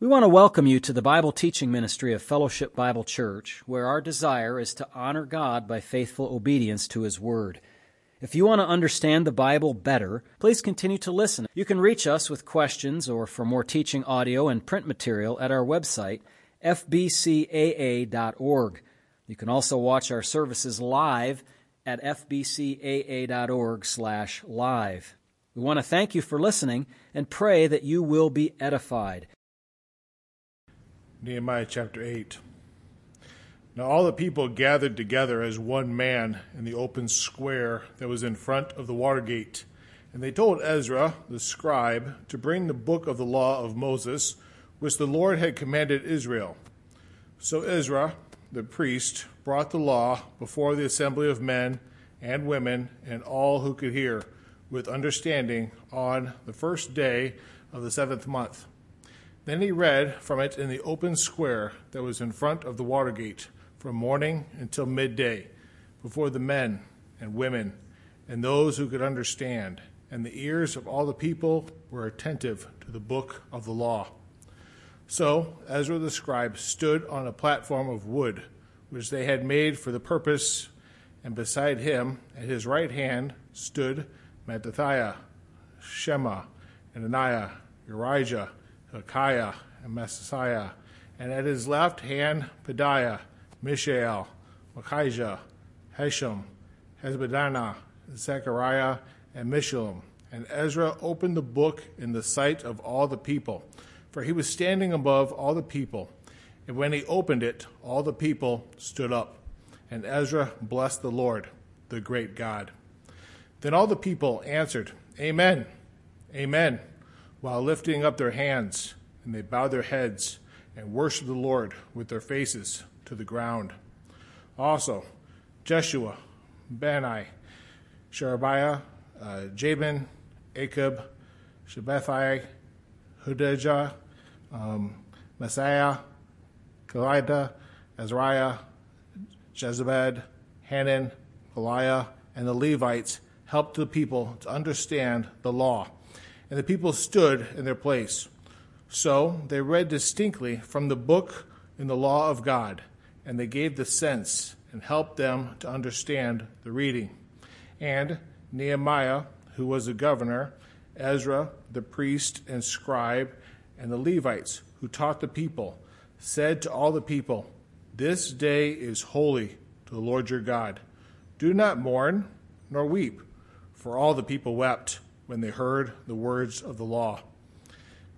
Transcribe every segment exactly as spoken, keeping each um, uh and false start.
We want to welcome you to the Bible teaching ministry of Fellowship Bible Church, where our desire is to honor God by faithful obedience to His Word. If you want to understand the Bible better, please continue to listen. You can reach us with questions or for more teaching audio and print material at our website, f b c a a dot org. You can also watch our services live at f b c a a dot org slash live. We want to thank you for listening and pray that you will be edified. Nehemiah chapter eight. Now all the people gathered together as one man in the open square that was in front of the water gate. And they told Ezra, the scribe, to bring the book of the law of Moses, which the Lord had commanded Israel. So Ezra, the priest, brought the law before the assembly of men and women and all who could hear, with understanding, on the first day of the seventh month. Then he read from it in the open square that was in front of the water gate from morning until midday, before the men and women and those who could understand, and the ears of all the people were attentive to the book of the law. So Ezra the scribe stood on a platform of wood, which they had made for the purpose, and beside him at his right hand stood Mattathiah, Shema, Ananiah, Urijah, Hakiah, and Maaseiah, and at his left hand Pedaiah, Mishael, Malchijah, Hashum, Hashbaddanah, Zechariah, and Meshullam. And Ezra opened the book in the sight of all the people, for he was standing above all the people. And when he opened it, all the people stood up. And Ezra blessed the Lord, the great God. Then all the people answered, "Amen, amen," while lifting up their hands, and they bowed their heads and worshiped the Lord with their faces to the ground. Also, Jeshua, Bani, Sherebiah, uh, Jabin, Akab, Shabbatai, Hudejah, um, Maaseiah, Kelita, Azariah, Jezebed, Hanan, Palia, and the Levites helped the people to understand the law. And the people stood in their place. So they read distinctly from the book in the law of God, and they gave the sense and helped them to understand the reading. And Nehemiah, who was the governor, Ezra, the priest and scribe, and the Levites, who taught the people, said to all the people, "This day is holy to the Lord your God. Do not mourn nor weep," for all the people wept when they heard the words of the law.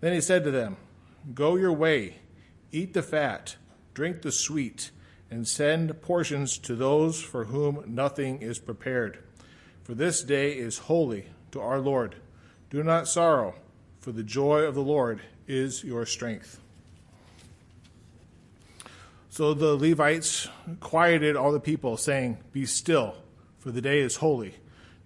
Then he said to them, "Go your way, eat the fat, drink the sweet, and send portions to those for whom nothing is prepared. For this day is holy to our Lord. Do not sorrow, for the joy of the Lord is your strength." So the Levites quieted all the people, saying, "Be still, for the day is holy.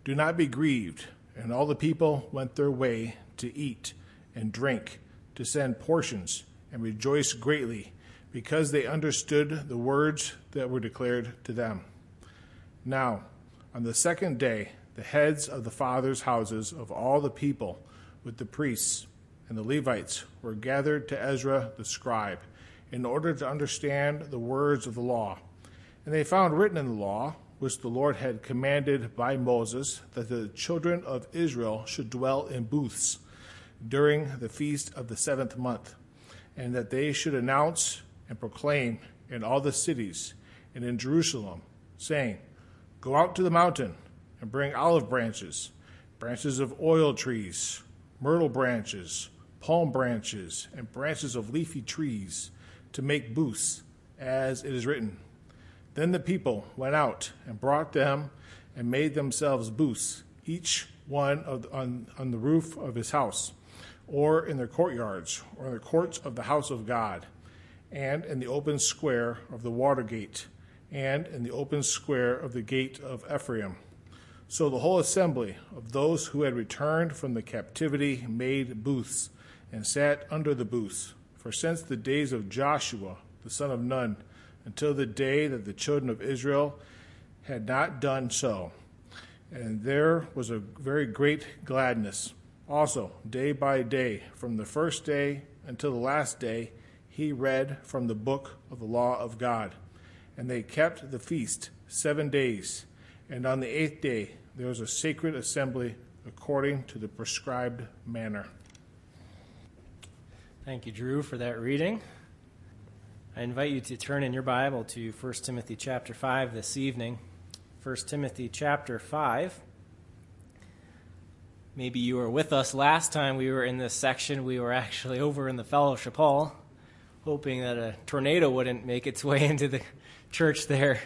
Do not be grieved." And all the people went their way to eat and drink, to send portions, and rejoice greatly, because they understood the words that were declared to them. Now, on the second day, the heads of the fathers' houses of all the people, with the priests and the Levites, were gathered to Ezra the scribe, in order to understand the words of the law. And they found written in the law, which the Lord had commanded by Moses, that the children of Israel should dwell in booths during the feast of the seventh month, and that they should announce and proclaim in all the cities and in Jerusalem, saying, "Go out to the mountain and bring olive branches, branches of oil trees, myrtle branches, palm branches, and branches of leafy trees, to make booths, as it is written." Then the people went out and brought them and made themselves booths, each one of the, on, on the roof of his house, or in their courtyards, or in the courts of the house of God, and in the open square of the water gate, and in the open square of the gate of Ephraim. So the whole assembly of those who had returned from the captivity made booths and sat under the booths. For since the days of Joshua, the son of Nun, until the day that the children of Israel had not done so. And there was a very great gladness. Also, day by day, from the first day until the last day he read from the book of the law of God. And they kept the feast seven days. And on the eighth day there was a sacred assembly according to the prescribed manner. Thank you, Drew, for that reading. I invite you to turn in your Bible to First Timothy chapter five this evening. First Timothy chapter five. Maybe you were with us last time we were in this section. We were actually over in the fellowship hall, hoping that a tornado wouldn't make its way into the church there.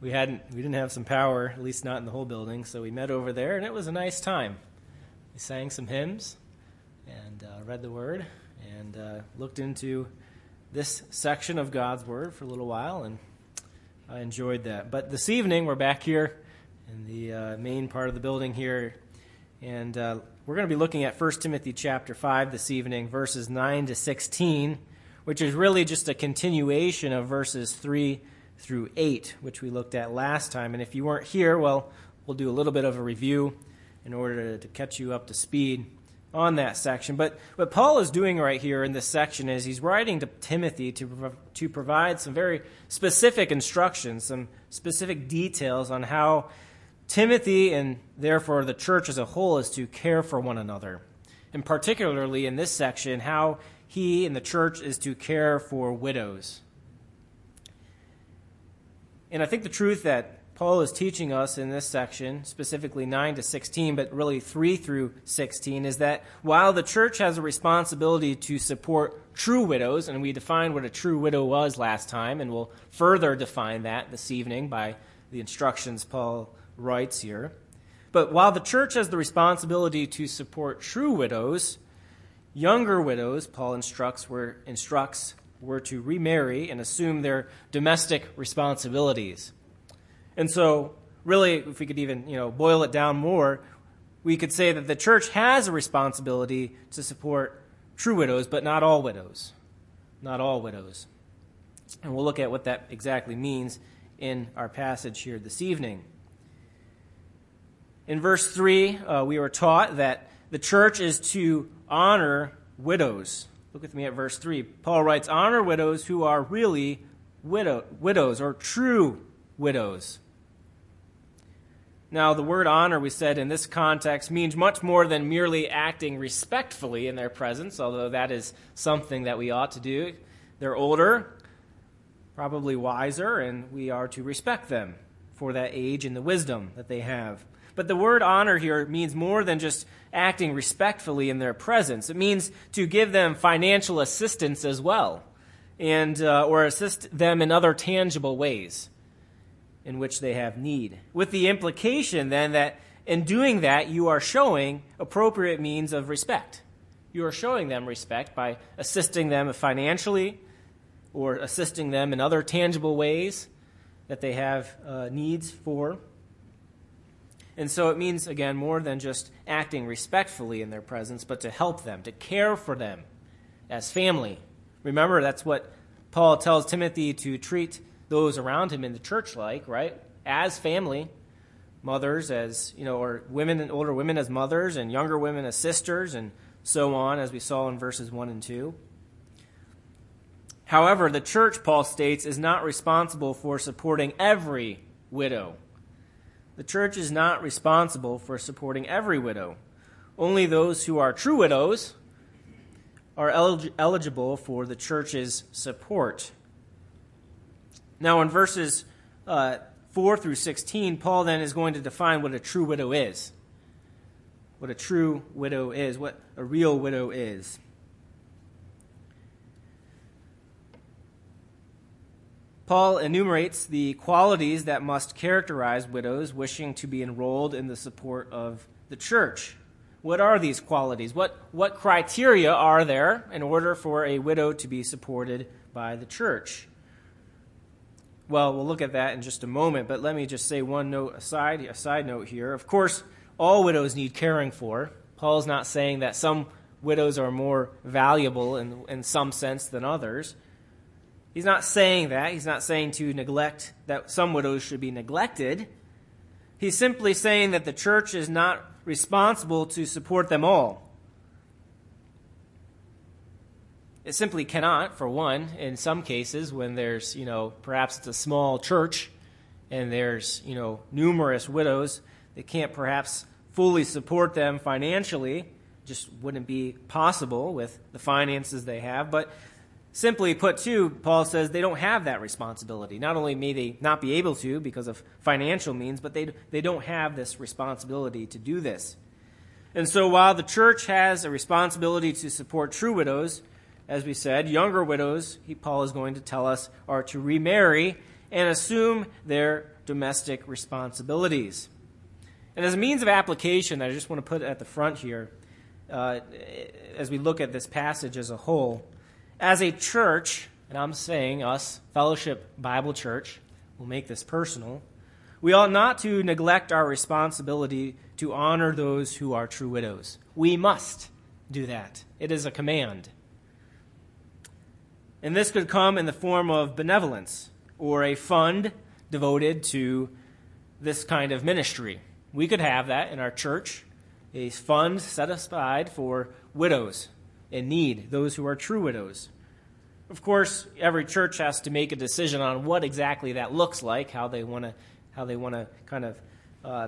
We hadn't, we didn't have some power, at least not in the whole building, so we met over there, and it was a nice time. We sang some hymns and uh, read the word. And uh, looked into this section of God's Word for a little while, and I enjoyed that. But this evening, we're back here in the uh, main part of the building here, and uh, we're going to be looking at First Timothy chapter five this evening, verses nine to sixteen, which is really just a continuation of verses three through eight, which we looked at last time. And if you weren't here, well, we'll do a little bit of a review in order to catch you up to speed on that section. But what Paul is doing right here in this section is he's writing to Timothy to, to provide some very specific instructions, some specific details on how Timothy and therefore the church as a whole is to care for one another. And particularly in this section, how he and the church is to care for widows. And I think the truth that Paul is teaching us in this section, specifically nine to sixteen, but really three through sixteen, is that while the church has a responsibility to support true widows, and we defined what a true widow was last time, and we'll further define that this evening by the instructions Paul writes here. But while the church has the responsibility to support true widows, younger widows, Paul instructs, were, instructs were to remarry and assume their domestic responsibilities. And so, really, if we could even, you know, boil it down more, we could say that the church has a responsibility to support true widows, but not all widows. Not all widows. And we'll look at what that exactly means in our passage here this evening. In verse three, uh, we were taught that the church is to honor widows. Look with me at verse three. Paul writes, "Honor widows who are really widow- widows or true widows." Now, the word honor, we said, in this context means much more than merely acting respectfully in their presence, although that is something that we ought to do. They're older, probably wiser, and we are to respect them for that age and the wisdom that they have. But the word honor here means more than just acting respectfully in their presence. It means to give them financial assistance as well, and uh, or assist them in other tangible ways in which they have need, with the implication then that in doing that you are showing appropriate means of respect. You are showing them respect by assisting them financially or assisting them in other tangible ways that they have uh, needs for. And so it means, again, more than just acting respectfully in their presence, but to help them, to care for them as family. Remember, that's what Paul tells Timothy to treat those around him in the church like, right? As family, mothers as, you know, or women and older women as mothers and younger women as sisters and so on, as we saw in verses one and two. However, the church, Paul states, is not responsible for supporting every widow. The church is not responsible for supporting every widow. Only those who are true widows are elig- eligible for the church's support. Now, in verses uh, four through sixteen, Paul then is going to define what a true widow is, what a true widow is, what a real widow is. Paul enumerates the qualities that must characterize widows wishing to be enrolled in the support of the church. What are these qualities? What, what criteria are there in order for a widow to be supported by the church? Well, we'll look at that in just a moment, but let me just say one note aside, a side note here. Of course, all widows need caring for. Paul's not saying that some widows are more valuable in, in some sense than others. He's not saying that. He's not saying to neglect, that some widows should be neglected. He's simply saying that the church is not responsible to support them all. It simply cannot, for one. In some cases, when there's, you know, perhaps it's a small church and there's, you know, numerous widows, they can't perhaps fully support them financially. Just wouldn't be possible with the finances they have. But simply put, too, Paul says they don't have that responsibility. Not only may they not be able to because of financial means, but they they don't have this responsibility to do this. And so while the church has a responsibility to support true widows, as we said, younger widows, he, Paul is going to tell us, are to remarry and assume their domestic responsibilities. And as a means of application, I just want to put at the front here, uh, as we look at this passage as a whole, as a church, and I'm saying us, Fellowship Bible Church, we'll make this personal, we ought not to neglect our responsibility to honor those who are true widows. We must do that. It is a command. And this could come in the form of benevolence or a fund devoted to this kind of ministry. We could have that in our church, a fund set aside for widows in need, those who are true widows. Of course, every church has to make a decision on what exactly that looks like, how they want to how they want to kind of uh,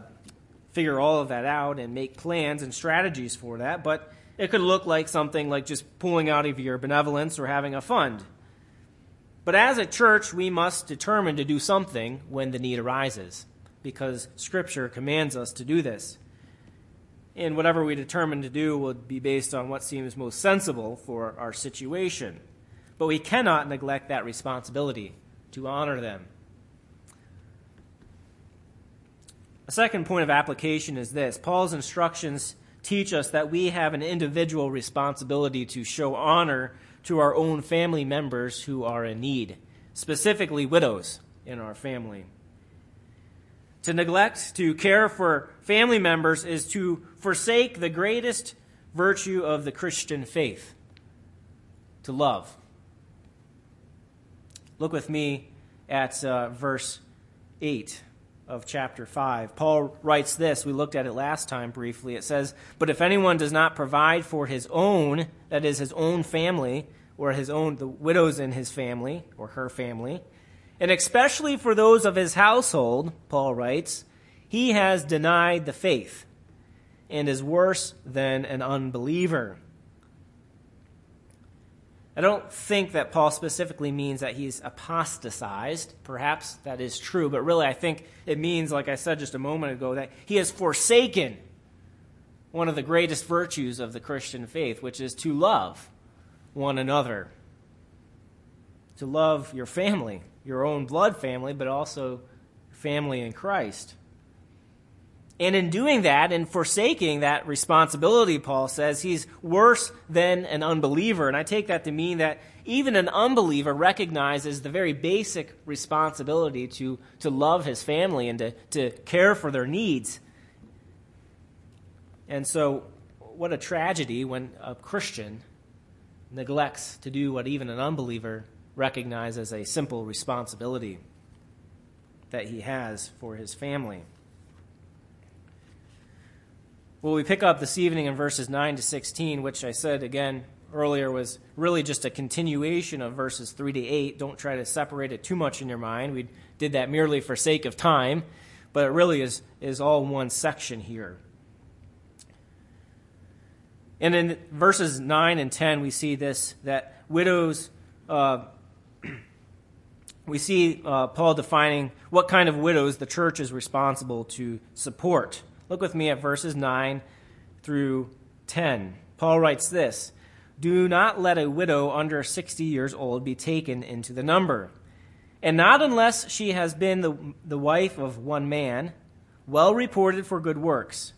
figure all of that out and make plans and strategies for that. But it could look like something like just pulling out of your benevolence or having a fund. But as a church, we must determine to do something when the need arises, because Scripture commands us to do this. And whatever we determine to do will be based on what seems most sensible for our situation. But we cannot neglect that responsibility to honor them. A second point of application is this. Paul's instructions teach us that we have an individual responsibility to show honor to our own family members who are in need, specifically widows in our family. To neglect to care for family members is to forsake the greatest virtue of the Christian faith, to love. Look with me at uh, verse eight of chapter five. Paul writes this. We looked at it last time briefly. It says, "But if anyone does not provide for his own, that is his own family, or his own, the widows in his family, or her family, and especially for those of his household," Paul writes, "he has denied the faith and is worse than an unbeliever." I don't think that Paul specifically means that he's apostatized. Perhaps that is true, but really I think it means, like I said just a moment ago, that he has forsaken one of the greatest virtues of the Christian faith, which is to love one another, to love your family, your own blood family, but also family in Christ. And in doing that, in forsaking that responsibility, Paul says he's worse than an unbeliever. And I take that to mean that even an unbeliever recognizes the very basic responsibility to, to love his family and to, to care for their needs. And so what a tragedy when a Christian neglects to do what even an unbeliever recognizes as a simple responsibility that he has for his family. Well, we pick up this evening in verses nine to sixteen, which I said again earlier was really just a continuation of verses three to eight. Don't try to separate it too much in your mind. We did that merely for sake of time, but it really is, is all one section here. And in verses nine and ten, we see this, that widows, uh, we see uh, Paul defining what kind of widows the church is responsible to support. Look with me at verses nine through ten. Paul writes this, "Do not let a widow under sixty years old be taken into the number, and not unless she has been the, the wife of one man, well reported for good works,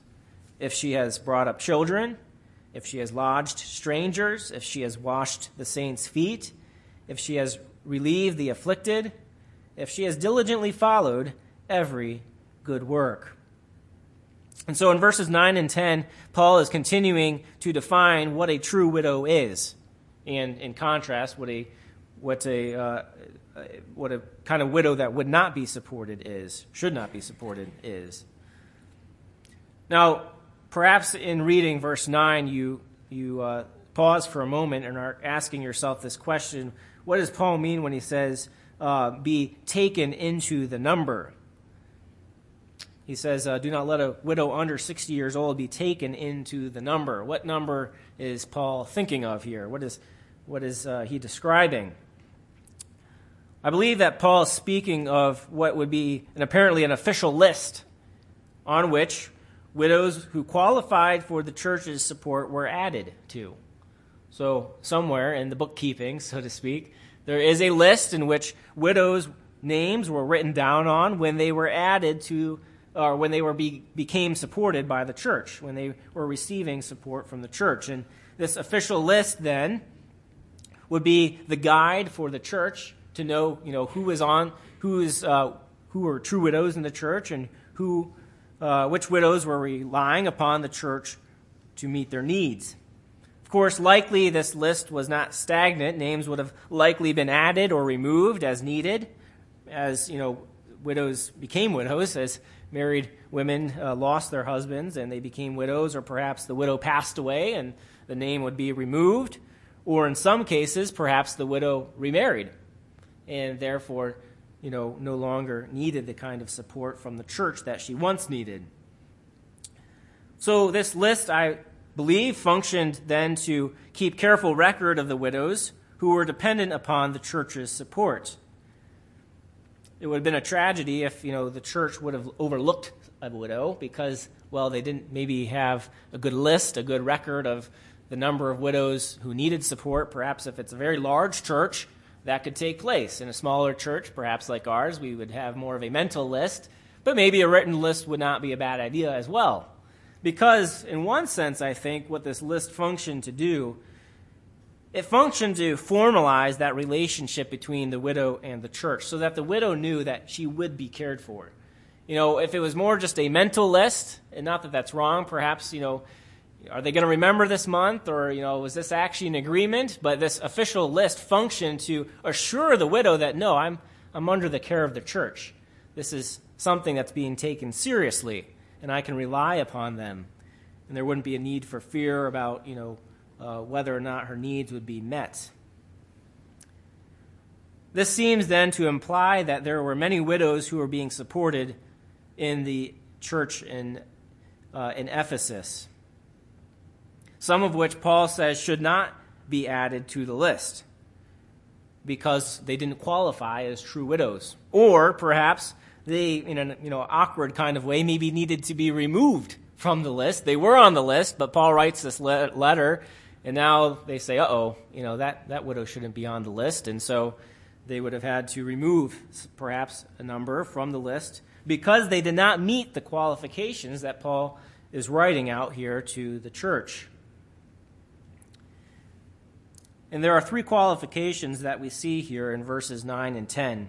if she has brought up children, if she has lodged strangers, if she has washed the saints' feet, if she has relieved the afflicted, if she has diligently followed every good work." And so in verses nine and ten, Paul is continuing to define what a true widow is, and in contrast, what a what a uh, what a kind of widow that would not be supported is, should not be supported is. Now, perhaps in reading verse nine, you you uh, pause for a moment and are asking yourself this question, what does Paul mean when he says, uh, be taken into the number? He says, uh, do not let a widow under sixty years old be taken into the number. What number is Paul thinking of here? What is what is uh, he describing? I believe that Paul is speaking of what would be an, apparently an official list on which widows who qualified for the church's support were added to. So somewhere in the bookkeeping, so to speak, there is a list in which widows' names were written down on when they were added to, or when they were be, became supported by the church, when they were receiving support from the church. And this official list then would be the guide for the church to know, you know, who is on, who is, uh, who are true widows in the church, and who, uh, which widows were relying upon the church to meet their needs. Of course, likely this list was not stagnant. Names would have likely been added or removed as needed, as you know, widows became widows, as married women uh, lost their husbands and they became widows, or perhaps the widow passed away and the name would be removed, or in some cases, perhaps the widow remarried and therefore, you know, no longer needed the kind of support from the church that she once needed. So this list, I believe, functioned then to keep careful record of the widows who were dependent upon the church's support. It would have been a tragedy if, you know, the church would have overlooked a widow because, well, they didn't maybe have a good list, a good record of the number of widows who needed support. Perhaps if it's a very large church, that could take place. In a smaller church, perhaps like ours, we would have more of a mental list, but maybe a written list would not be a bad idea as well. Because in one sense, I think what this list functioned to do, it functioned to formalize that relationship between the widow and the church so that the widow knew that she would be cared for. You know, if it was more just a mental list, and not that that's wrong, perhaps, you know, are they going to remember this month, or, you know, was this actually an agreement? But this official list functioned to assure the widow that, no, I'm I'm under the care of the church. This is something that's being taken seriously, and I can rely upon them. And there wouldn't be a need for fear about, you know, uh, whether or not her needs would be met. This seems then to imply that there were many widows who were being supported in the church in uh, in Ephesus, some of which Paul says should not be added to the list because they didn't qualify as true widows. Or perhaps they, in an you know, awkward kind of way, maybe needed to be removed from the list. They were on the list, but Paul writes this le- letter, and now they say, uh-oh, you know, that, that widow shouldn't be on the list. And so they would have had to remove perhaps a number from the list because they did not meet the qualifications that Paul is writing out here to the church. And there are three qualifications that we see here in verses nine and ten,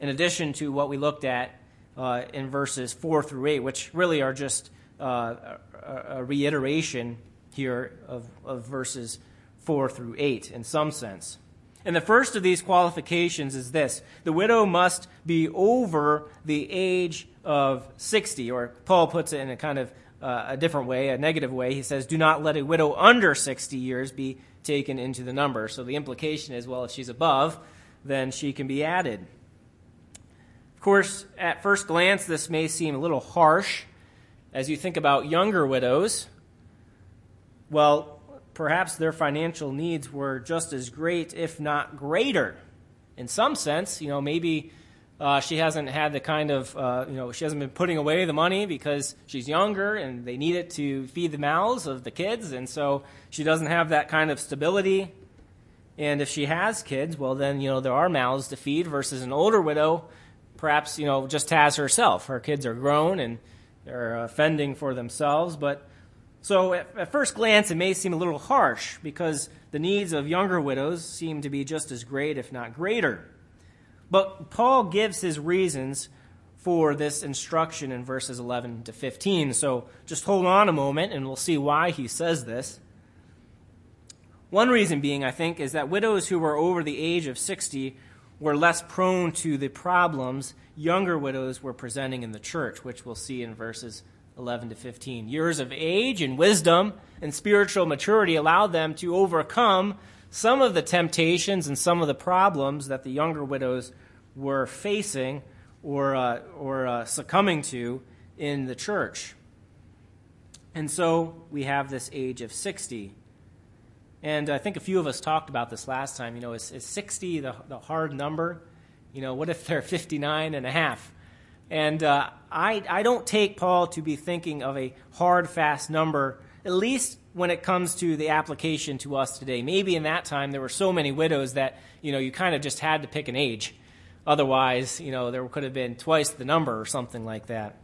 in addition to what we looked at uh, in verses four through eight, which really are just uh, a, a reiteration here of, of verses four through eight in some sense. And the first of these qualifications is this: the widow must be over the age of sixty, or Paul puts it in a kind of uh, a different way, a negative way. He says, do not let a widow under sixty years be taken into the number. So the implication is, well, if she's above, then she can be added. Of course, at first glance, this may seem a little harsh as you think about younger widows. Well, perhaps their financial needs were just as great, if not greater. In some sense, you know, maybe uh, she hasn't had the kind of, uh, you know, she hasn't been putting away the money because she's younger and they need it to feed the mouths of the kids, and so she doesn't have that kind of stability. And if she has kids, well, then, you know, there are mouths to feed versus an older widow, perhaps, you know, just has herself. Her kids are grown and they're uh, fending for themselves. But so at, at first glance, it may seem a little harsh because the needs of younger widows seem to be just as great, if not greater. But Paul gives his reasons for this instruction in verses eleven to fifteen. So just hold on a moment and we'll see why he says this. One reason being, I think, is that widows who were over the age of sixty were less prone to the problems younger widows were presenting in the church, which we'll see in verses eleven to fifteen. Years of age and wisdom and spiritual maturity allowed them to overcome some of the temptations and some of the problems that the younger widows were facing or uh, or uh, succumbing to in the church. And so we have this age of sixty. And I think a few of us talked about this last time. You know, is, is sixty the, the hard number? You know, what if they're fifty-nine and a half? And uh, I, I don't take Paul to be thinking of a hard, fast number, at least when it comes to the application to us today. Maybe in that time there were so many widows that, you know, you kind of just had to pick an age. Otherwise, you know, there could have been twice the number or something like that.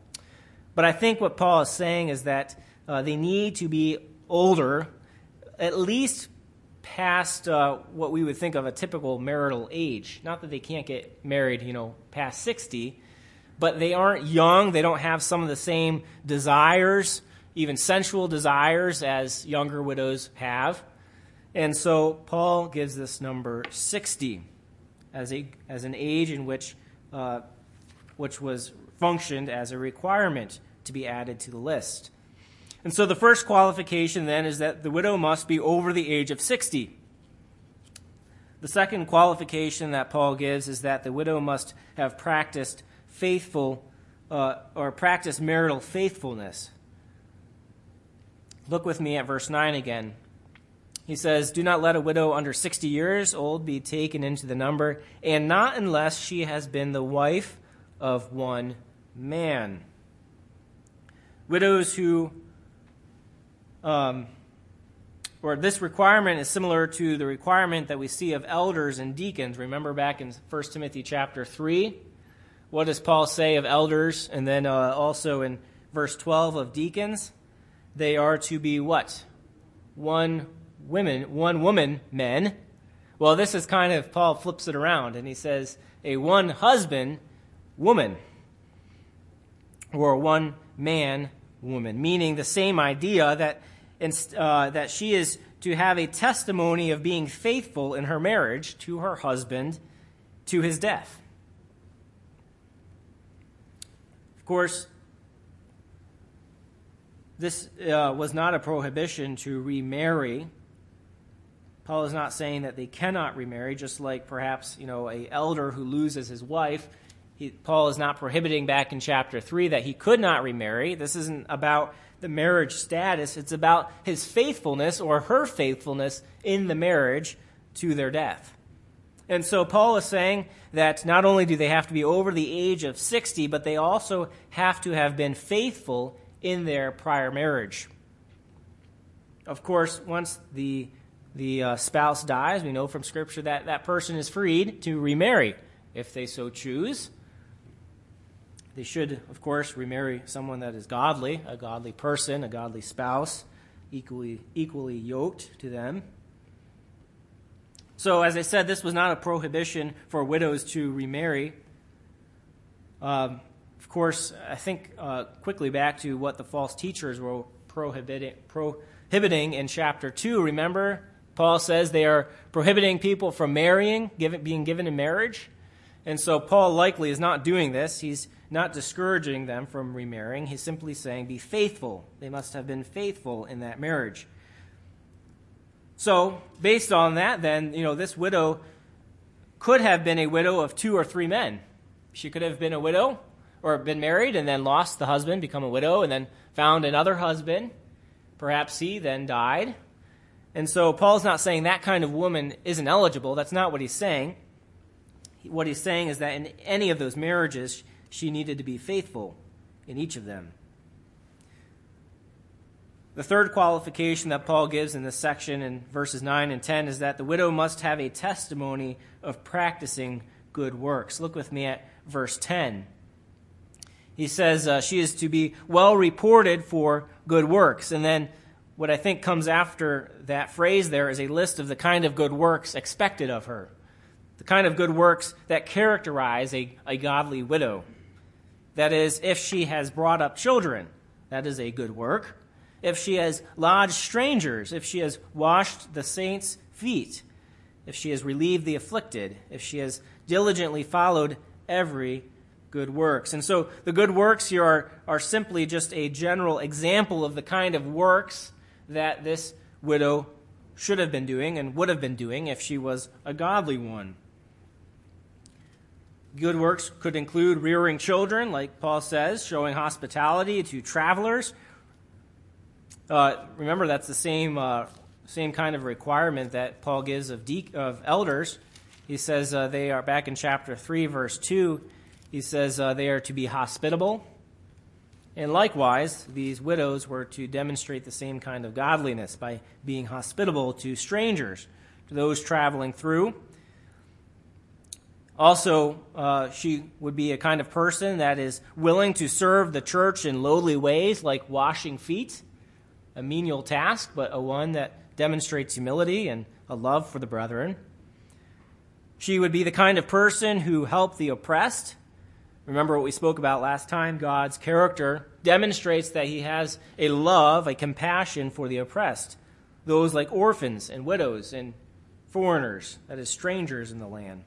But I think what Paul is saying is that uh, they need to be older, at least past uh, what we would think of a typical marital age. Not that they can't get married, you know, past sixty, but they aren't young. They don't have some of the same desires, even sensual desires, as younger widows have. And so Paul gives this number sixty as a as an age in which uh, which was functioned as a requirement to be added to the list. And so the first qualification then is that the widow must be over the age of sixty. The second qualification that Paul gives is that the widow must have practiced faithful uh, or practice marital faithfulness. Look with me at verse nine again. He says, "Do not let a widow under sixty years old be taken into the number, and not unless she has been the wife of one man." Widows who Um, or this requirement is similar to the requirement that we see of elders and deacons. Remember back in First Timothy chapter three, what does Paul say of elders? And then uh, also in verse twelve of deacons, they are to be what? One woman, one woman men. Well, this is kind of, Paul flips it around and he says a one husband woman or one man woman, meaning the same idea that And, uh, that she is to have a testimony of being faithful in her marriage to her husband to his death. Of course, this uh, was not a prohibition to remarry. Paul is not saying that they cannot remarry, just like perhaps, you know, an elder who loses his wife. He, Paul is not prohibiting back in chapter three that he could not remarry. This isn't about the marriage status. It's about his faithfulness or her faithfulness in the marriage to their death. And so Paul is saying that not only do they have to be over the age of sixty, but they also have to have been faithful in their prior marriage. Of course, once the the uh, spouse dies, we know from Scripture that that person is freed to remarry if they so choose. They should, of course, remarry someone that is godly, a godly person, a godly spouse, equally equally yoked to them. So, as I said, this was not a prohibition for widows to remarry. Um, of course, I think uh, quickly back to what the false teachers were prohibiting, prohibiting in chapter two. Remember, Paul says they are prohibiting people from marrying, giving, being given in marriage. And so Paul likely is not doing this. He's not discouraging them from remarrying. He's simply saying, be faithful. They must have been faithful in that marriage. So, based on that, then, you know, this widow could have been a widow of two or three men. She could have been a widow or been married and then lost the husband, become a widow, and then found another husband. Perhaps he then died. And so Paul's not saying that kind of woman isn't eligible. That's not what he's saying. What he's saying is that in any of those marriages, she needed to be faithful in each of them. The third qualification that Paul gives in this section in verses nine and ten is that the widow must have a testimony of practicing good works. Look with me at verse ten. He says uh, she is to be well reported for good works. And then what I think comes after that phrase there is a list of the kind of good works expected of her, the kind of good works that characterize a, a godly widow. That is, if she has brought up children, that is a good work. If she has lodged strangers, if she has washed the saints' feet, if she has relieved the afflicted, if she has diligently followed every good works. And so the good works here are, are simply just a general example of the kind of works that this widow should have been doing and would have been doing if she was a godly one. Good works could include rearing children, like Paul says, showing hospitality to travelers. Uh, remember, that's the same uh, same kind of requirement that Paul gives of de- of elders. He says uh, they are, back in chapter three, verse two, he says uh, they are to be hospitable. And likewise, these widows were to demonstrate the same kind of godliness by being hospitable to strangers, to those traveling through. Also, uh, she would be a kind of person that is willing to serve the church in lowly ways, like washing feet, a menial task, but a one that demonstrates humility and a love for the brethren. She would be the kind of person who helped the oppressed. Remember what we spoke about last time, God's character demonstrates that he has a love, a compassion for the oppressed, those like orphans and widows and foreigners, that is, strangers in the land.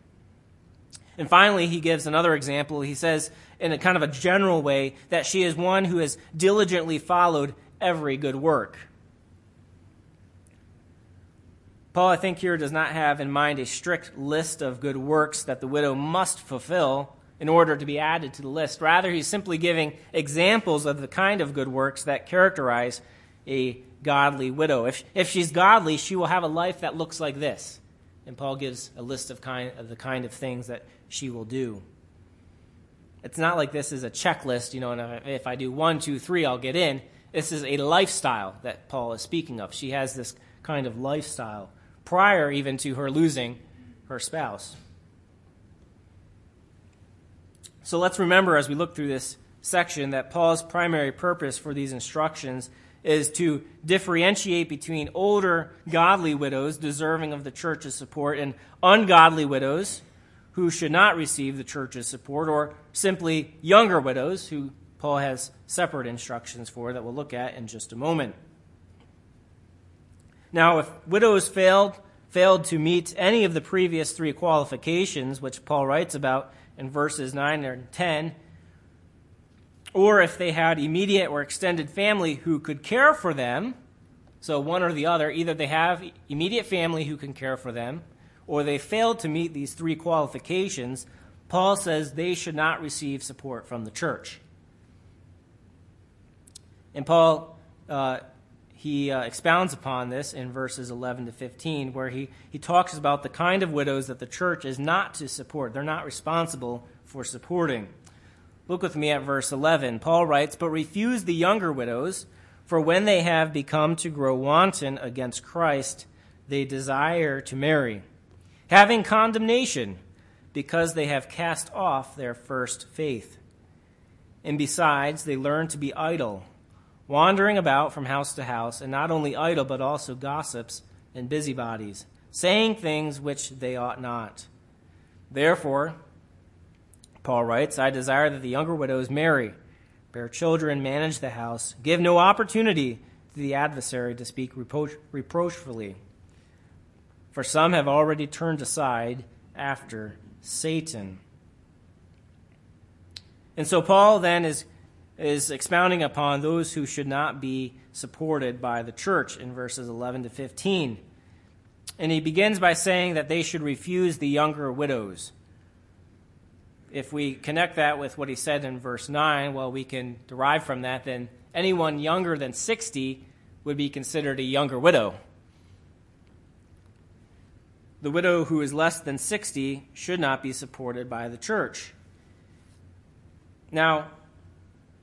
And finally, he gives another example. He says, in a kind of a general way, that she is one who has diligently followed every good work. Paul, I think, here does not have in mind a strict list of good works that the widow must fulfill in order to be added to the list. Rather, he's simply giving examples of the kind of good works that characterize a godly widow. If, if she's godly, she will have a life that looks like this. And Paul gives a list of kind of the kind of things that she will do. It's not like this is a checklist, you know, and if I do one, two, three, I'll get in. This is a lifestyle that Paul is speaking of. She has this kind of lifestyle prior even to her losing her spouse. So let's remember as we look through this section that Paul's primary purpose for these instructions is to differentiate between older godly widows deserving of the church's support and ungodly widows who should not receive the church's support, or simply younger widows who Paul has separate instructions for that we'll look at in just a moment. Now, if widows failed, failed to meet any of the previous three qualifications, which Paul writes about in verses nine and ten, or if they had immediate or extended family who could care for them, so one or the other, either they have immediate family who can care for them, or they failed to meet these three qualifications, Paul says they should not receive support from the church. And Paul, uh, he uh, expounds upon this in verses eleven to fifteen, where he, he talks about the kind of widows that the church is not to support. They're not responsible for supporting. Look with me at verse eleven. Paul writes, "But refuse the younger widows, for when they have become to grow wanton against Christ, they desire to marry, having condemnation, because they have cast off their first faith. And besides, they learn to be idle, wandering about from house to house, and not only idle, but also gossips and busybodies, saying things which they ought not. Therefore," Paul writes, "I desire that the younger widows marry, bear children, manage the house, give no opportunity to the adversary to speak repro- reproachfully. For some have already turned aside after Satan." And so Paul then is, is expounding upon those who should not be supported by the church in verses eleven to fifteen. And he begins by saying that they should refuse the younger widows. If we connect that with what he said in verse nine, well, we can derive from that then anyone younger than sixty would be considered a younger widow. The widow who is less than sixty should not be supported by the church. Now,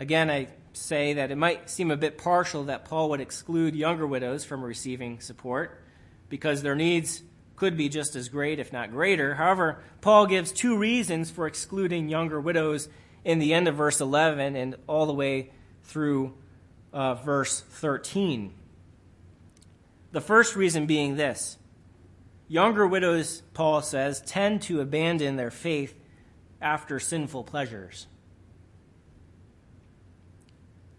again, I say that it might seem a bit partial that Paul would exclude younger widows from receiving support because their needs could be just as great, if not greater. However, Paul gives two reasons for excluding younger widows in the end of verse eleven and all the way through uh, verse thirteen. The first reason being this. Younger widows, Paul says, tend to abandon their faith after sinful pleasures.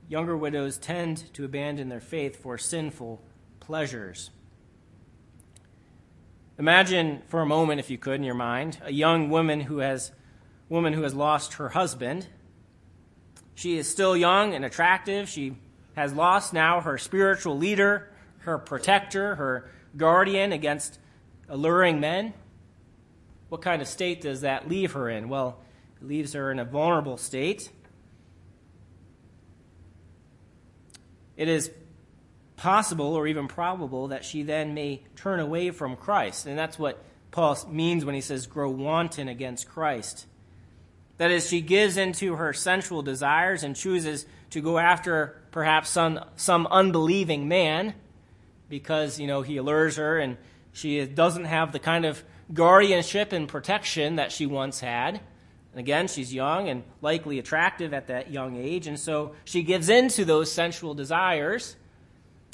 Younger widows tend to abandon their faith for sinful pleasures. Imagine for a moment, if you could, in your mind, a young woman who has woman who has lost her husband. She is still young and attractive. She has lost now her spiritual leader, her protector, her guardian against alluring men. What kind of state does that leave her in? Well, it leaves her in a vulnerable state. It is possible or even probable that she then may turn away from Christ. And that's what Paul means when he says, grow wanton against Christ. That is, she gives into her sensual desires and chooses to go after perhaps some, some unbelieving man because, you know, he allures her and she doesn't have the kind of guardianship and protection that she once had. And again, she's young and likely attractive at that young age, and so she gives in to those sensual desires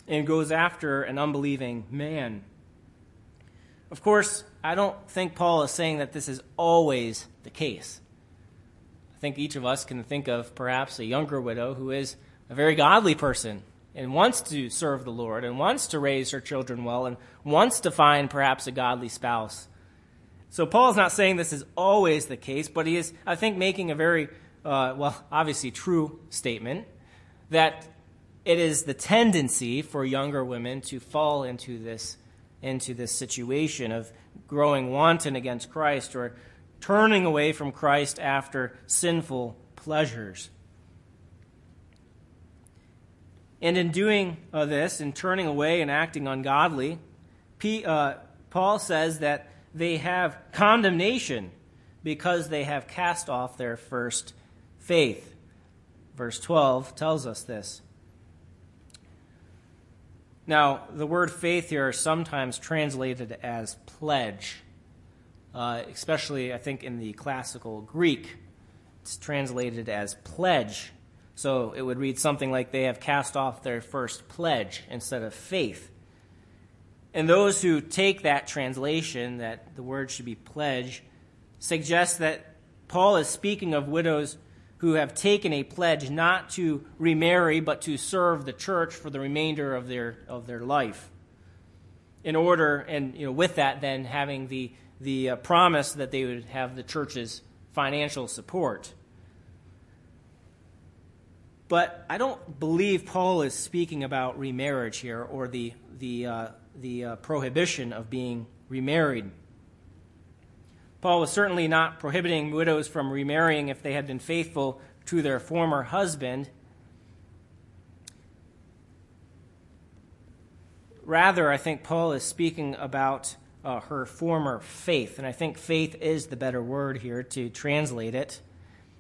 and goes after an unbelieving man. Of course, I don't think Paul is saying that this is always the case. I think each of us can think of perhaps a younger widow who is a very godly person and wants to serve the Lord and wants to raise her children well and wants to find perhaps a godly spouse. So Paul's not saying this is always the case, but he is, I think, making a very, uh, well, obviously true statement that it is the tendency for younger women to fall into this, into this situation of growing wanton against Christ or turning away from Christ after sinful pleasures. And in doing uh, this, in turning away and acting ungodly, P, uh, Paul says that they have condemnation because they have cast off their first faith. Verse twelve tells us this. Now, the word faith here is sometimes translated as pledge. Uh, especially, I think, in the classical Greek. It's translated as pledge. So it would read something like they have cast off their first pledge instead of faith. And those who take that translation, that the word should be pledge, suggest that Paul is speaking of widows who have taken a pledge not to remarry but to serve the church for the remainder of their of their life. In order, and you know, with that then having the the uh, promise that they would have the church's financial support. But I don't believe Paul is speaking about remarriage here or the the uh, the uh, prohibition of being remarried. Paul was certainly not prohibiting widows from remarrying if they had been faithful to their former husband. Rather, I think Paul is speaking about Uh, her former faith, and I think faith is the better word here to translate it.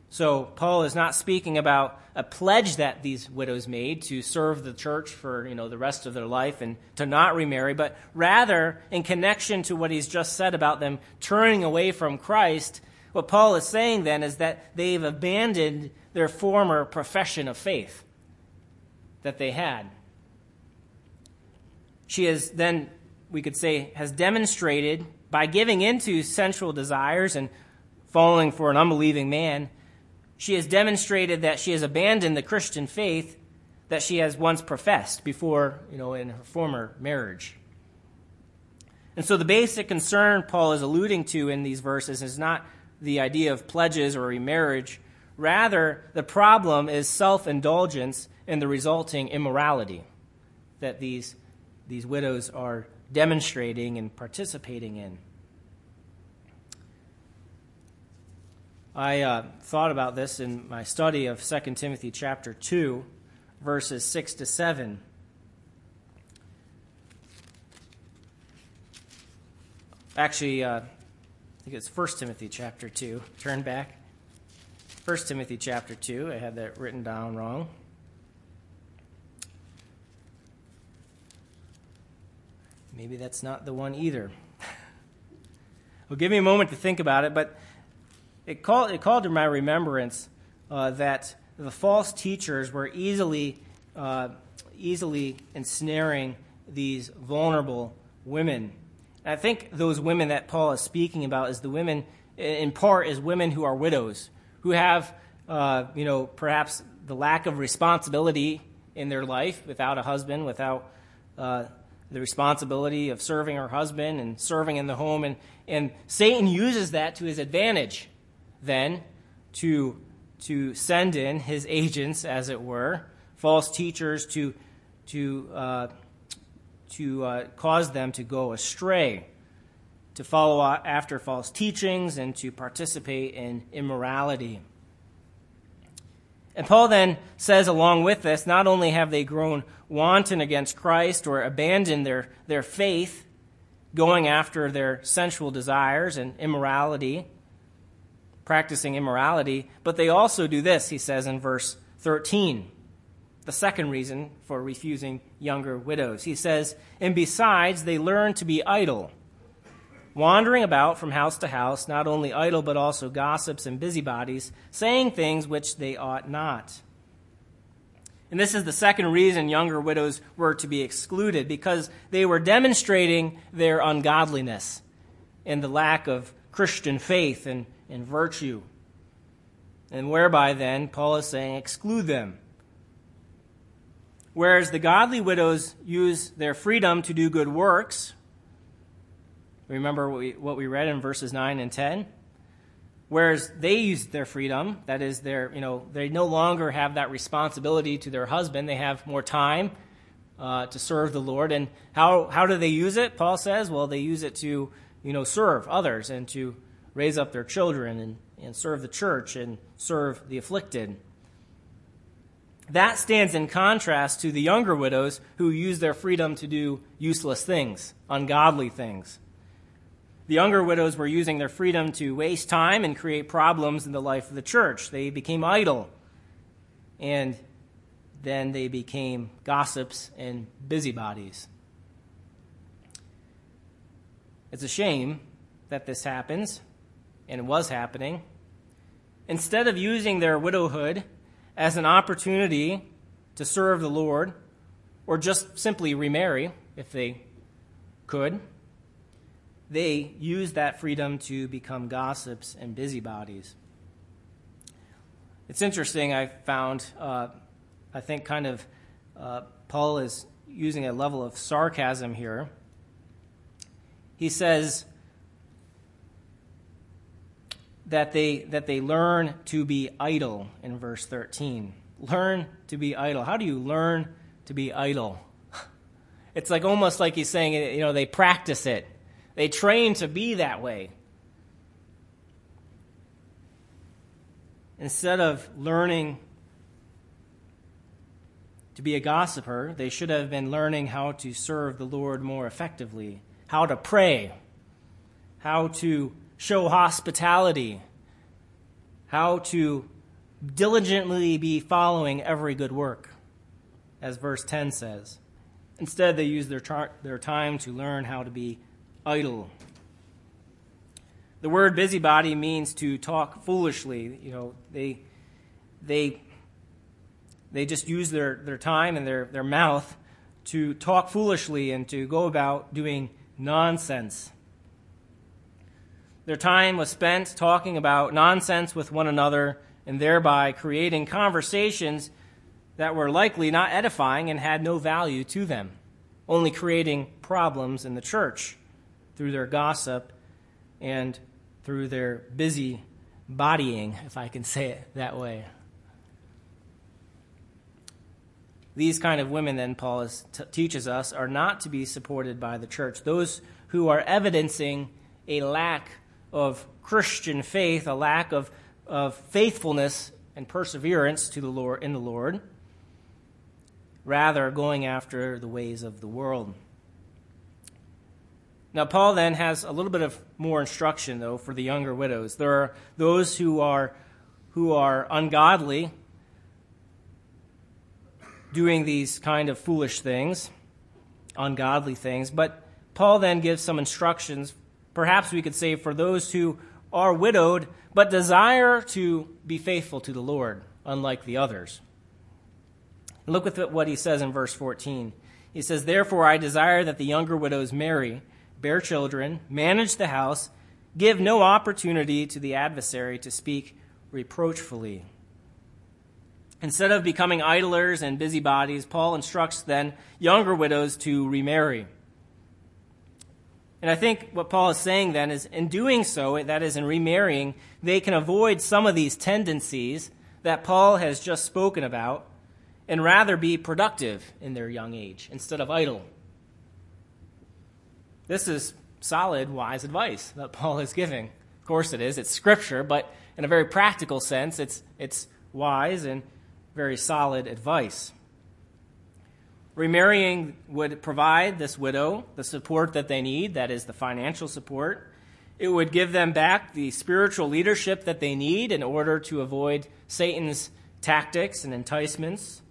So Paul is not speaking about a pledge that these widows made to serve the church for, you know, the rest of their life and to not remarry, but rather in connection to what he's just said about them turning away from Christ, what Paul is saying then is that they've abandoned their former profession of faith that they had. She is then, we could say, has demonstrated by giving into sensual desires and falling for an unbelieving man, she has demonstrated that she has abandoned the Christian faith that she has once professed before, you know, in her former marriage. And so the basic concern Paul is alluding to in these verses is not the idea of pledges or remarriage. Rather, the problem is self-indulgence and the resulting immorality that these, these widows are demonstrating and participating in. I uh, thought about this in my study of Second Timothy chapter two, verses six to seven. Actually, uh, I think it's First Timothy chapter two. Turn back. First Timothy chapter two. I had that written down wrong. Maybe that's not the one either. Well, give me a moment to think about it, but it called, it called to my remembrance uh, that the false teachers were easily, uh, easily ensnaring these vulnerable women. And I think those women that Paul is speaking about is the women, in part, is women who are widows, who have, uh, you know, perhaps the lack of responsibility in their life without a husband, without Uh, the responsibility of serving her husband and serving in the home. And, and Satan uses that to his advantage then to, to send in his agents, as it were, false teachers to, to, uh, to uh, cause them to go astray, to follow after false teachings, and to participate in immorality. And Paul then says along with this, not only have they grown wanton against Christ or abandoned their, their faith, going after their sensual desires and immorality, practicing immorality, but they also do this, he says in verse thirteen, the second reason for refusing younger widows. He says, and besides, they learn to be idle, wandering about from house to house, not only idle, but also gossips and busybodies, saying things which they ought not. And this is the second reason younger widows were to be excluded, because they were demonstrating their ungodliness and the lack of Christian faith and, and virtue. And whereby then, Paul is saying, exclude them. Whereas the godly widows use their freedom to do good works. Remember what we, what we read in verses nine and ten? Whereas they use their freedom, that is, their, you know, they no longer have that responsibility to their husband. They have more time uh, to serve the Lord. And how how do they use it? Paul says, well, they use it to, you know, serve others and to raise up their children and, and serve the church and serve the afflicted. That stands in contrast to the younger widows who use their freedom to do useless things, ungodly things. The younger widows were using their freedom to waste time and create problems in the life of the church. They became idle, and then they became gossips and busybodies. It's a shame that this happens, and it was happening. Instead of using their widowhood as an opportunity to serve the Lord, or just simply remarry if they could, they use that freedom to become gossips and busybodies. It's interesting, I found, uh, I think kind of uh, Paul is using a level of sarcasm here. He says that they that they learn to be idle in verse thirteen. Learn to be idle. How do you learn to be idle? It's like almost like he's saying, you know, they practice it. They train to be that way. Instead of learning to be a gossiper, they should have been learning how to serve the Lord more effectively, how to pray, how to show hospitality, how to diligently be following every good work, as verse ten says. Instead, they use their, tra- their time to learn how to be idle. The word busybody means to talk foolishly. You know, they they they just use their, their time and their, their mouth to talk foolishly and to go about doing nonsense. Their time was spent talking about nonsense with one another and thereby creating conversations that were likely not edifying and had no value to them, only creating problems in the church through their gossip and through their busy bodying, if I can say it that way. These kind of women, then, Paul is, t- teaches us, are not to be supported by the church. Those who are evidencing a lack of Christian faith, a lack of, of faithfulness and perseverance to the Lord in the Lord, rather going after the ways of the world. Now, Paul then has a little bit of more instruction, though, for the younger widows. There are those who are who are ungodly, doing these kind of foolish things, ungodly things. But Paul then gives some instructions, perhaps we could say, for those who are widowed but desire to be faithful to the Lord, unlike the others. Look with what he says in verse fourteen. He says, "Therefore I desire that the younger widows marry, bear children, manage the house, give no opportunity to the adversary to speak reproachfully." Instead of becoming idlers and busybodies, Paul instructs then younger widows to remarry. And I think what Paul is saying then is, in doing so, that is in remarrying, they can avoid some of these tendencies that Paul has just spoken about and rather be productive in their young age instead of idle. This is solid, wise advice that Paul is giving. Of course it is. It's Scripture, but in a very practical sense, it's it's wise and very solid advice. Remarrying would provide this widow the support that they need, that is the financial support. It would give them back the spiritual leadership that they need in order to avoid Satan's tactics and enticements.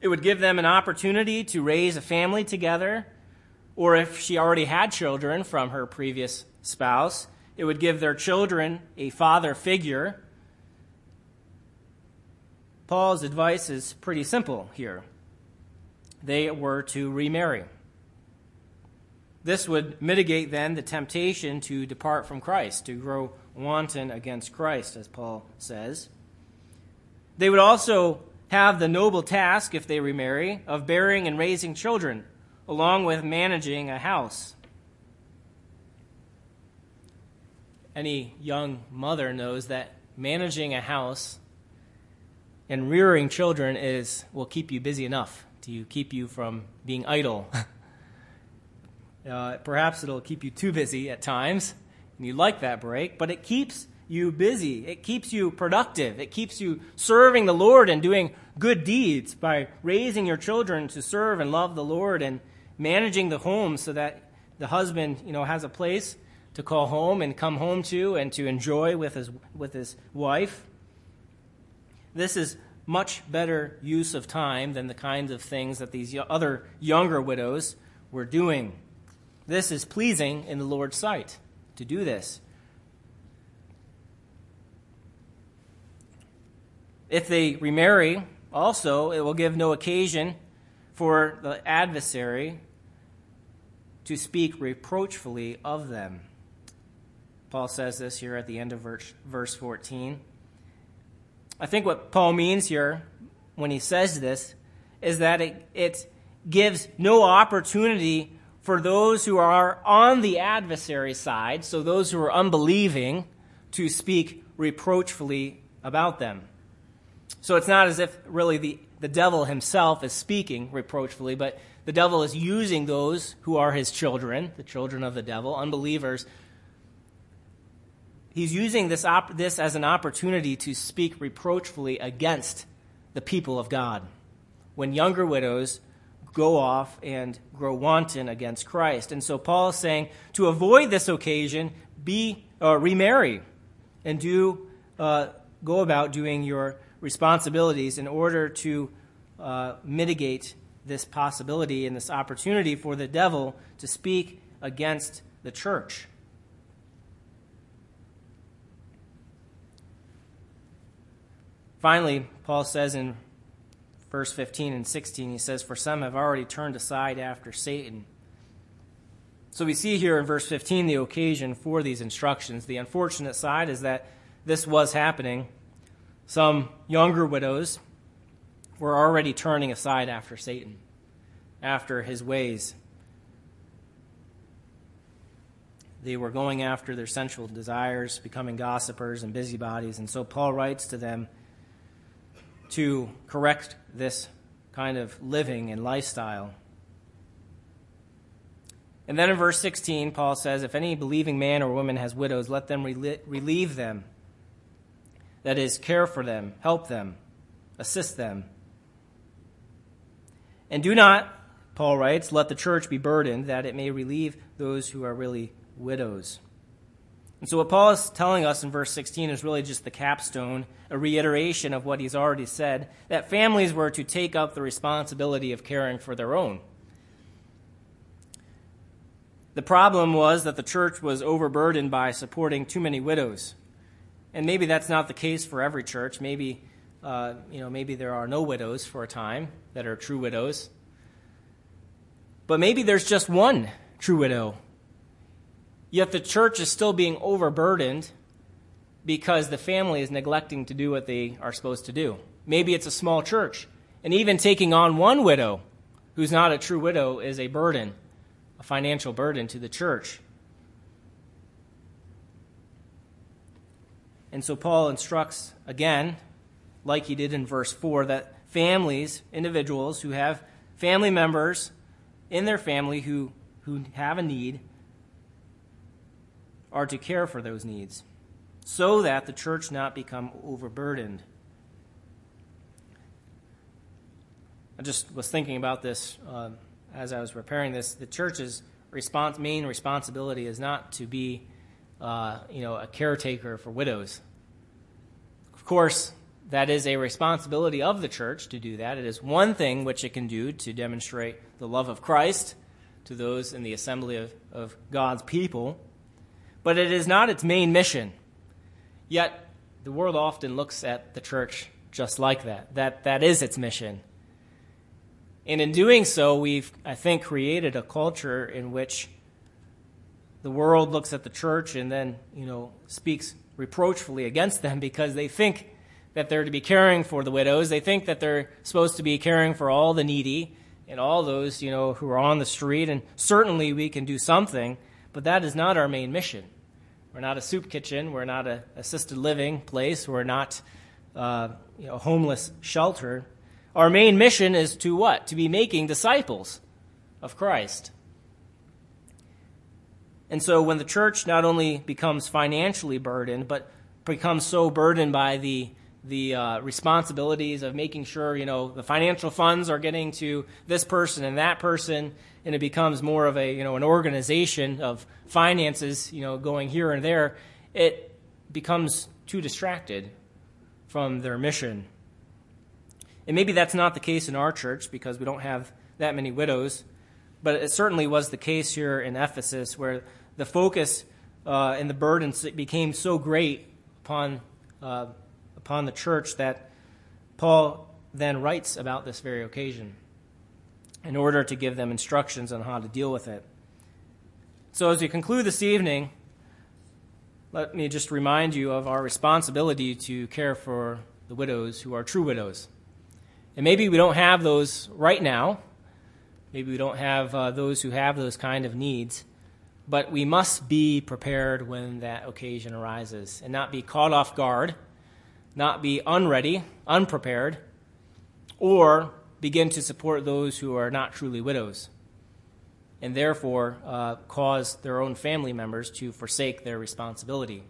It would give them an opportunity to raise a family together, or if she already had children from her previous spouse, it would give their children a father figure. Paul's advice is pretty simple here. They were to remarry. This would mitigate then the temptation to depart from Christ, to grow wanton against Christ, as Paul says. They would also have the noble task, if they remarry, of bearing and raising children, along with managing a house. Any young mother knows that managing a house and rearing children is will keep you busy enough to keep you from being idle. Uh, perhaps it'll keep you too busy at times, and you like that break, but it keeps you busy. It keeps you productive. It keeps you serving the Lord and doing good deeds by raising your children to serve and love the Lord and managing the home so that the husband, you know, has a place to call home and come home to and to enjoy with his with his wife. This is much better use of time than the kinds of things that these other younger widows were doing. This is pleasing in the Lord's sight, to do this. If they remarry, also, it will give no occasion for the adversary to speak reproachfully of them. Paul says this here at the end of verse fourteen. I think what Paul means here when he says this is that it, it gives no opportunity for those who are on the adversary side, so those who are unbelieving, to speak reproachfully about them. So it's not as if really the, the devil himself is speaking reproachfully, but the devil is using those who are his children, the children of the devil, unbelievers. He's using this op- this as an opportunity to speak reproachfully against the people of God. When younger widows go off and grow wanton against Christ. And so Paul is saying, to avoid this occasion, be uh, remarry and do uh, go about doing your responsibilities in order to uh, mitigate this possibility and this opportunity for the devil to speak against the church. Finally, Paul says in verse fifteen and sixteen, he says, "For some have already turned aside after Satan." So we see here in verse fifteen the occasion for these instructions. The unfortunate side is that this was happening. Some younger widows were already turning aside after Satan, after his ways. They were going after their sensual desires, becoming gossipers and busybodies. And so Paul writes to them to correct this kind of living and lifestyle. And then in verse sixteen, Paul says, "If any believing man or woman has widows, let them rel- relieve them." That is, care for them, help them, assist them. "And do not," Paul writes, "let the church be burdened, that it may relieve those who are really widows." And so what Paul is telling us in verse sixteen is really just the capstone, a reiteration of what he's already said, that families were to take up the responsibility of caring for their own. The problem was that the church was overburdened by supporting too many widows. And maybe that's not the case for every church. Maybe, uh, you know, maybe there are no widows for a time that are true widows. But maybe there's just one true widow. Yet the church is still being overburdened because the family is neglecting to do what they are supposed to do. Maybe it's a small church, and even taking on one widow who's not a true widow is a burden, a financial burden to the church. And so Paul instructs again, like he did in verse four, that families, individuals who have family members in their family who, who have a need are to care for those needs so that the church not become overburdened. I just was thinking about this uh, as I was preparing this. The church's response, main responsibility is not to be uh, you know, a caretaker for widows. Of course, that is a responsibility of the church to do that. It is one thing which it can do to demonstrate the love of Christ to those in the assembly of, of God's people, but it is not its main mission. Yet, the world often looks at the church just like that. That, that is its mission. And in doing so, we've, I think, created a culture in which the world looks at the church and then, you know, speaks reproachfully against them because they think that they're to be caring for the widows. They think that they're supposed to be caring for all the needy and all those, you know, who are on the street. And certainly we can do something, but that is not our main mission. We're not a soup kitchen. We're not an assisted living place. We're not uh, you know, a homeless shelter. Our main mission is to what? To be making disciples of Christ. And so when the church not only becomes financially burdened, but becomes so burdened by the the uh, responsibilities of making sure, you know, the financial funds are getting to this person and that person, and it becomes more of a, you know, an organization of finances, you know, going here and there, it becomes too distracted from their mission. And maybe that's not the case in our church because we don't have that many widows, but it certainly was the case here in Ephesus where the focus uh, and the burden became so great upon uh, upon the church that Paul then writes about this very occasion in order to give them instructions on how to deal with it. So as we conclude this evening, let me just remind you of our responsibility to care for the widows who are true widows. And maybe we don't have those right now. Maybe we don't have uh, those who have those kind of needs. But we must be prepared when that occasion arises and not be caught off guard, not be unready, unprepared, or begin to support those who are not truly widows and therefore uh, cause their own family members to forsake their responsibility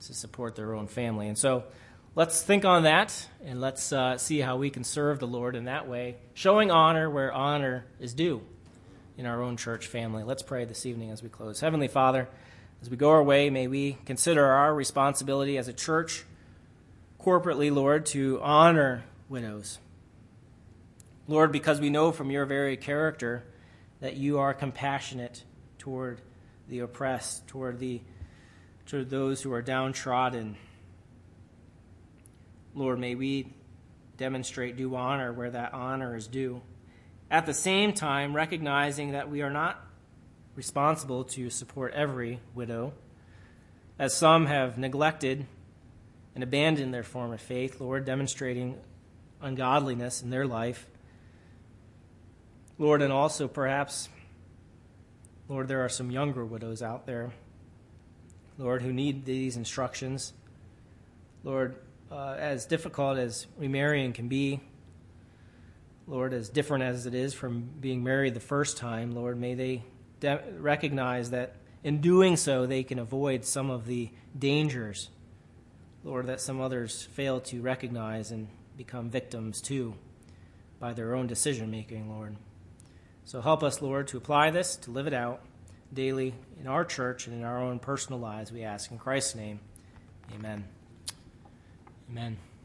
to support their own family. And so let's think on that, and let's uh, see how we can serve the Lord in that way, showing honor where honor is due in our own church family. Let's pray this evening as we close. Heavenly Father, as we go our way, may we consider our responsibility as a church corporately, Lord, to honor widows. Lord, because we know from your very character that you are compassionate toward the oppressed, toward the toward those who are downtrodden. Lord, may we demonstrate due honor where that honor is due. At the same time, recognizing that we are not responsible to support every widow, as some have neglected and abandoned their form of faith, Lord, demonstrating ungodliness in their life. Lord, and also perhaps, Lord, there are some younger widows out there, Lord, who need these instructions. Lord, Uh, as difficult as remarrying can be, Lord, as different as it is from being married the first time, Lord, may they de- recognize that in doing so they can avoid some of the dangers, Lord, that some others fail to recognize and become victims to by their own decision-making, Lord. So help us, Lord, to apply this, to live it out daily in our church and in our own personal lives, we ask in Christ's name. Amen. Amen.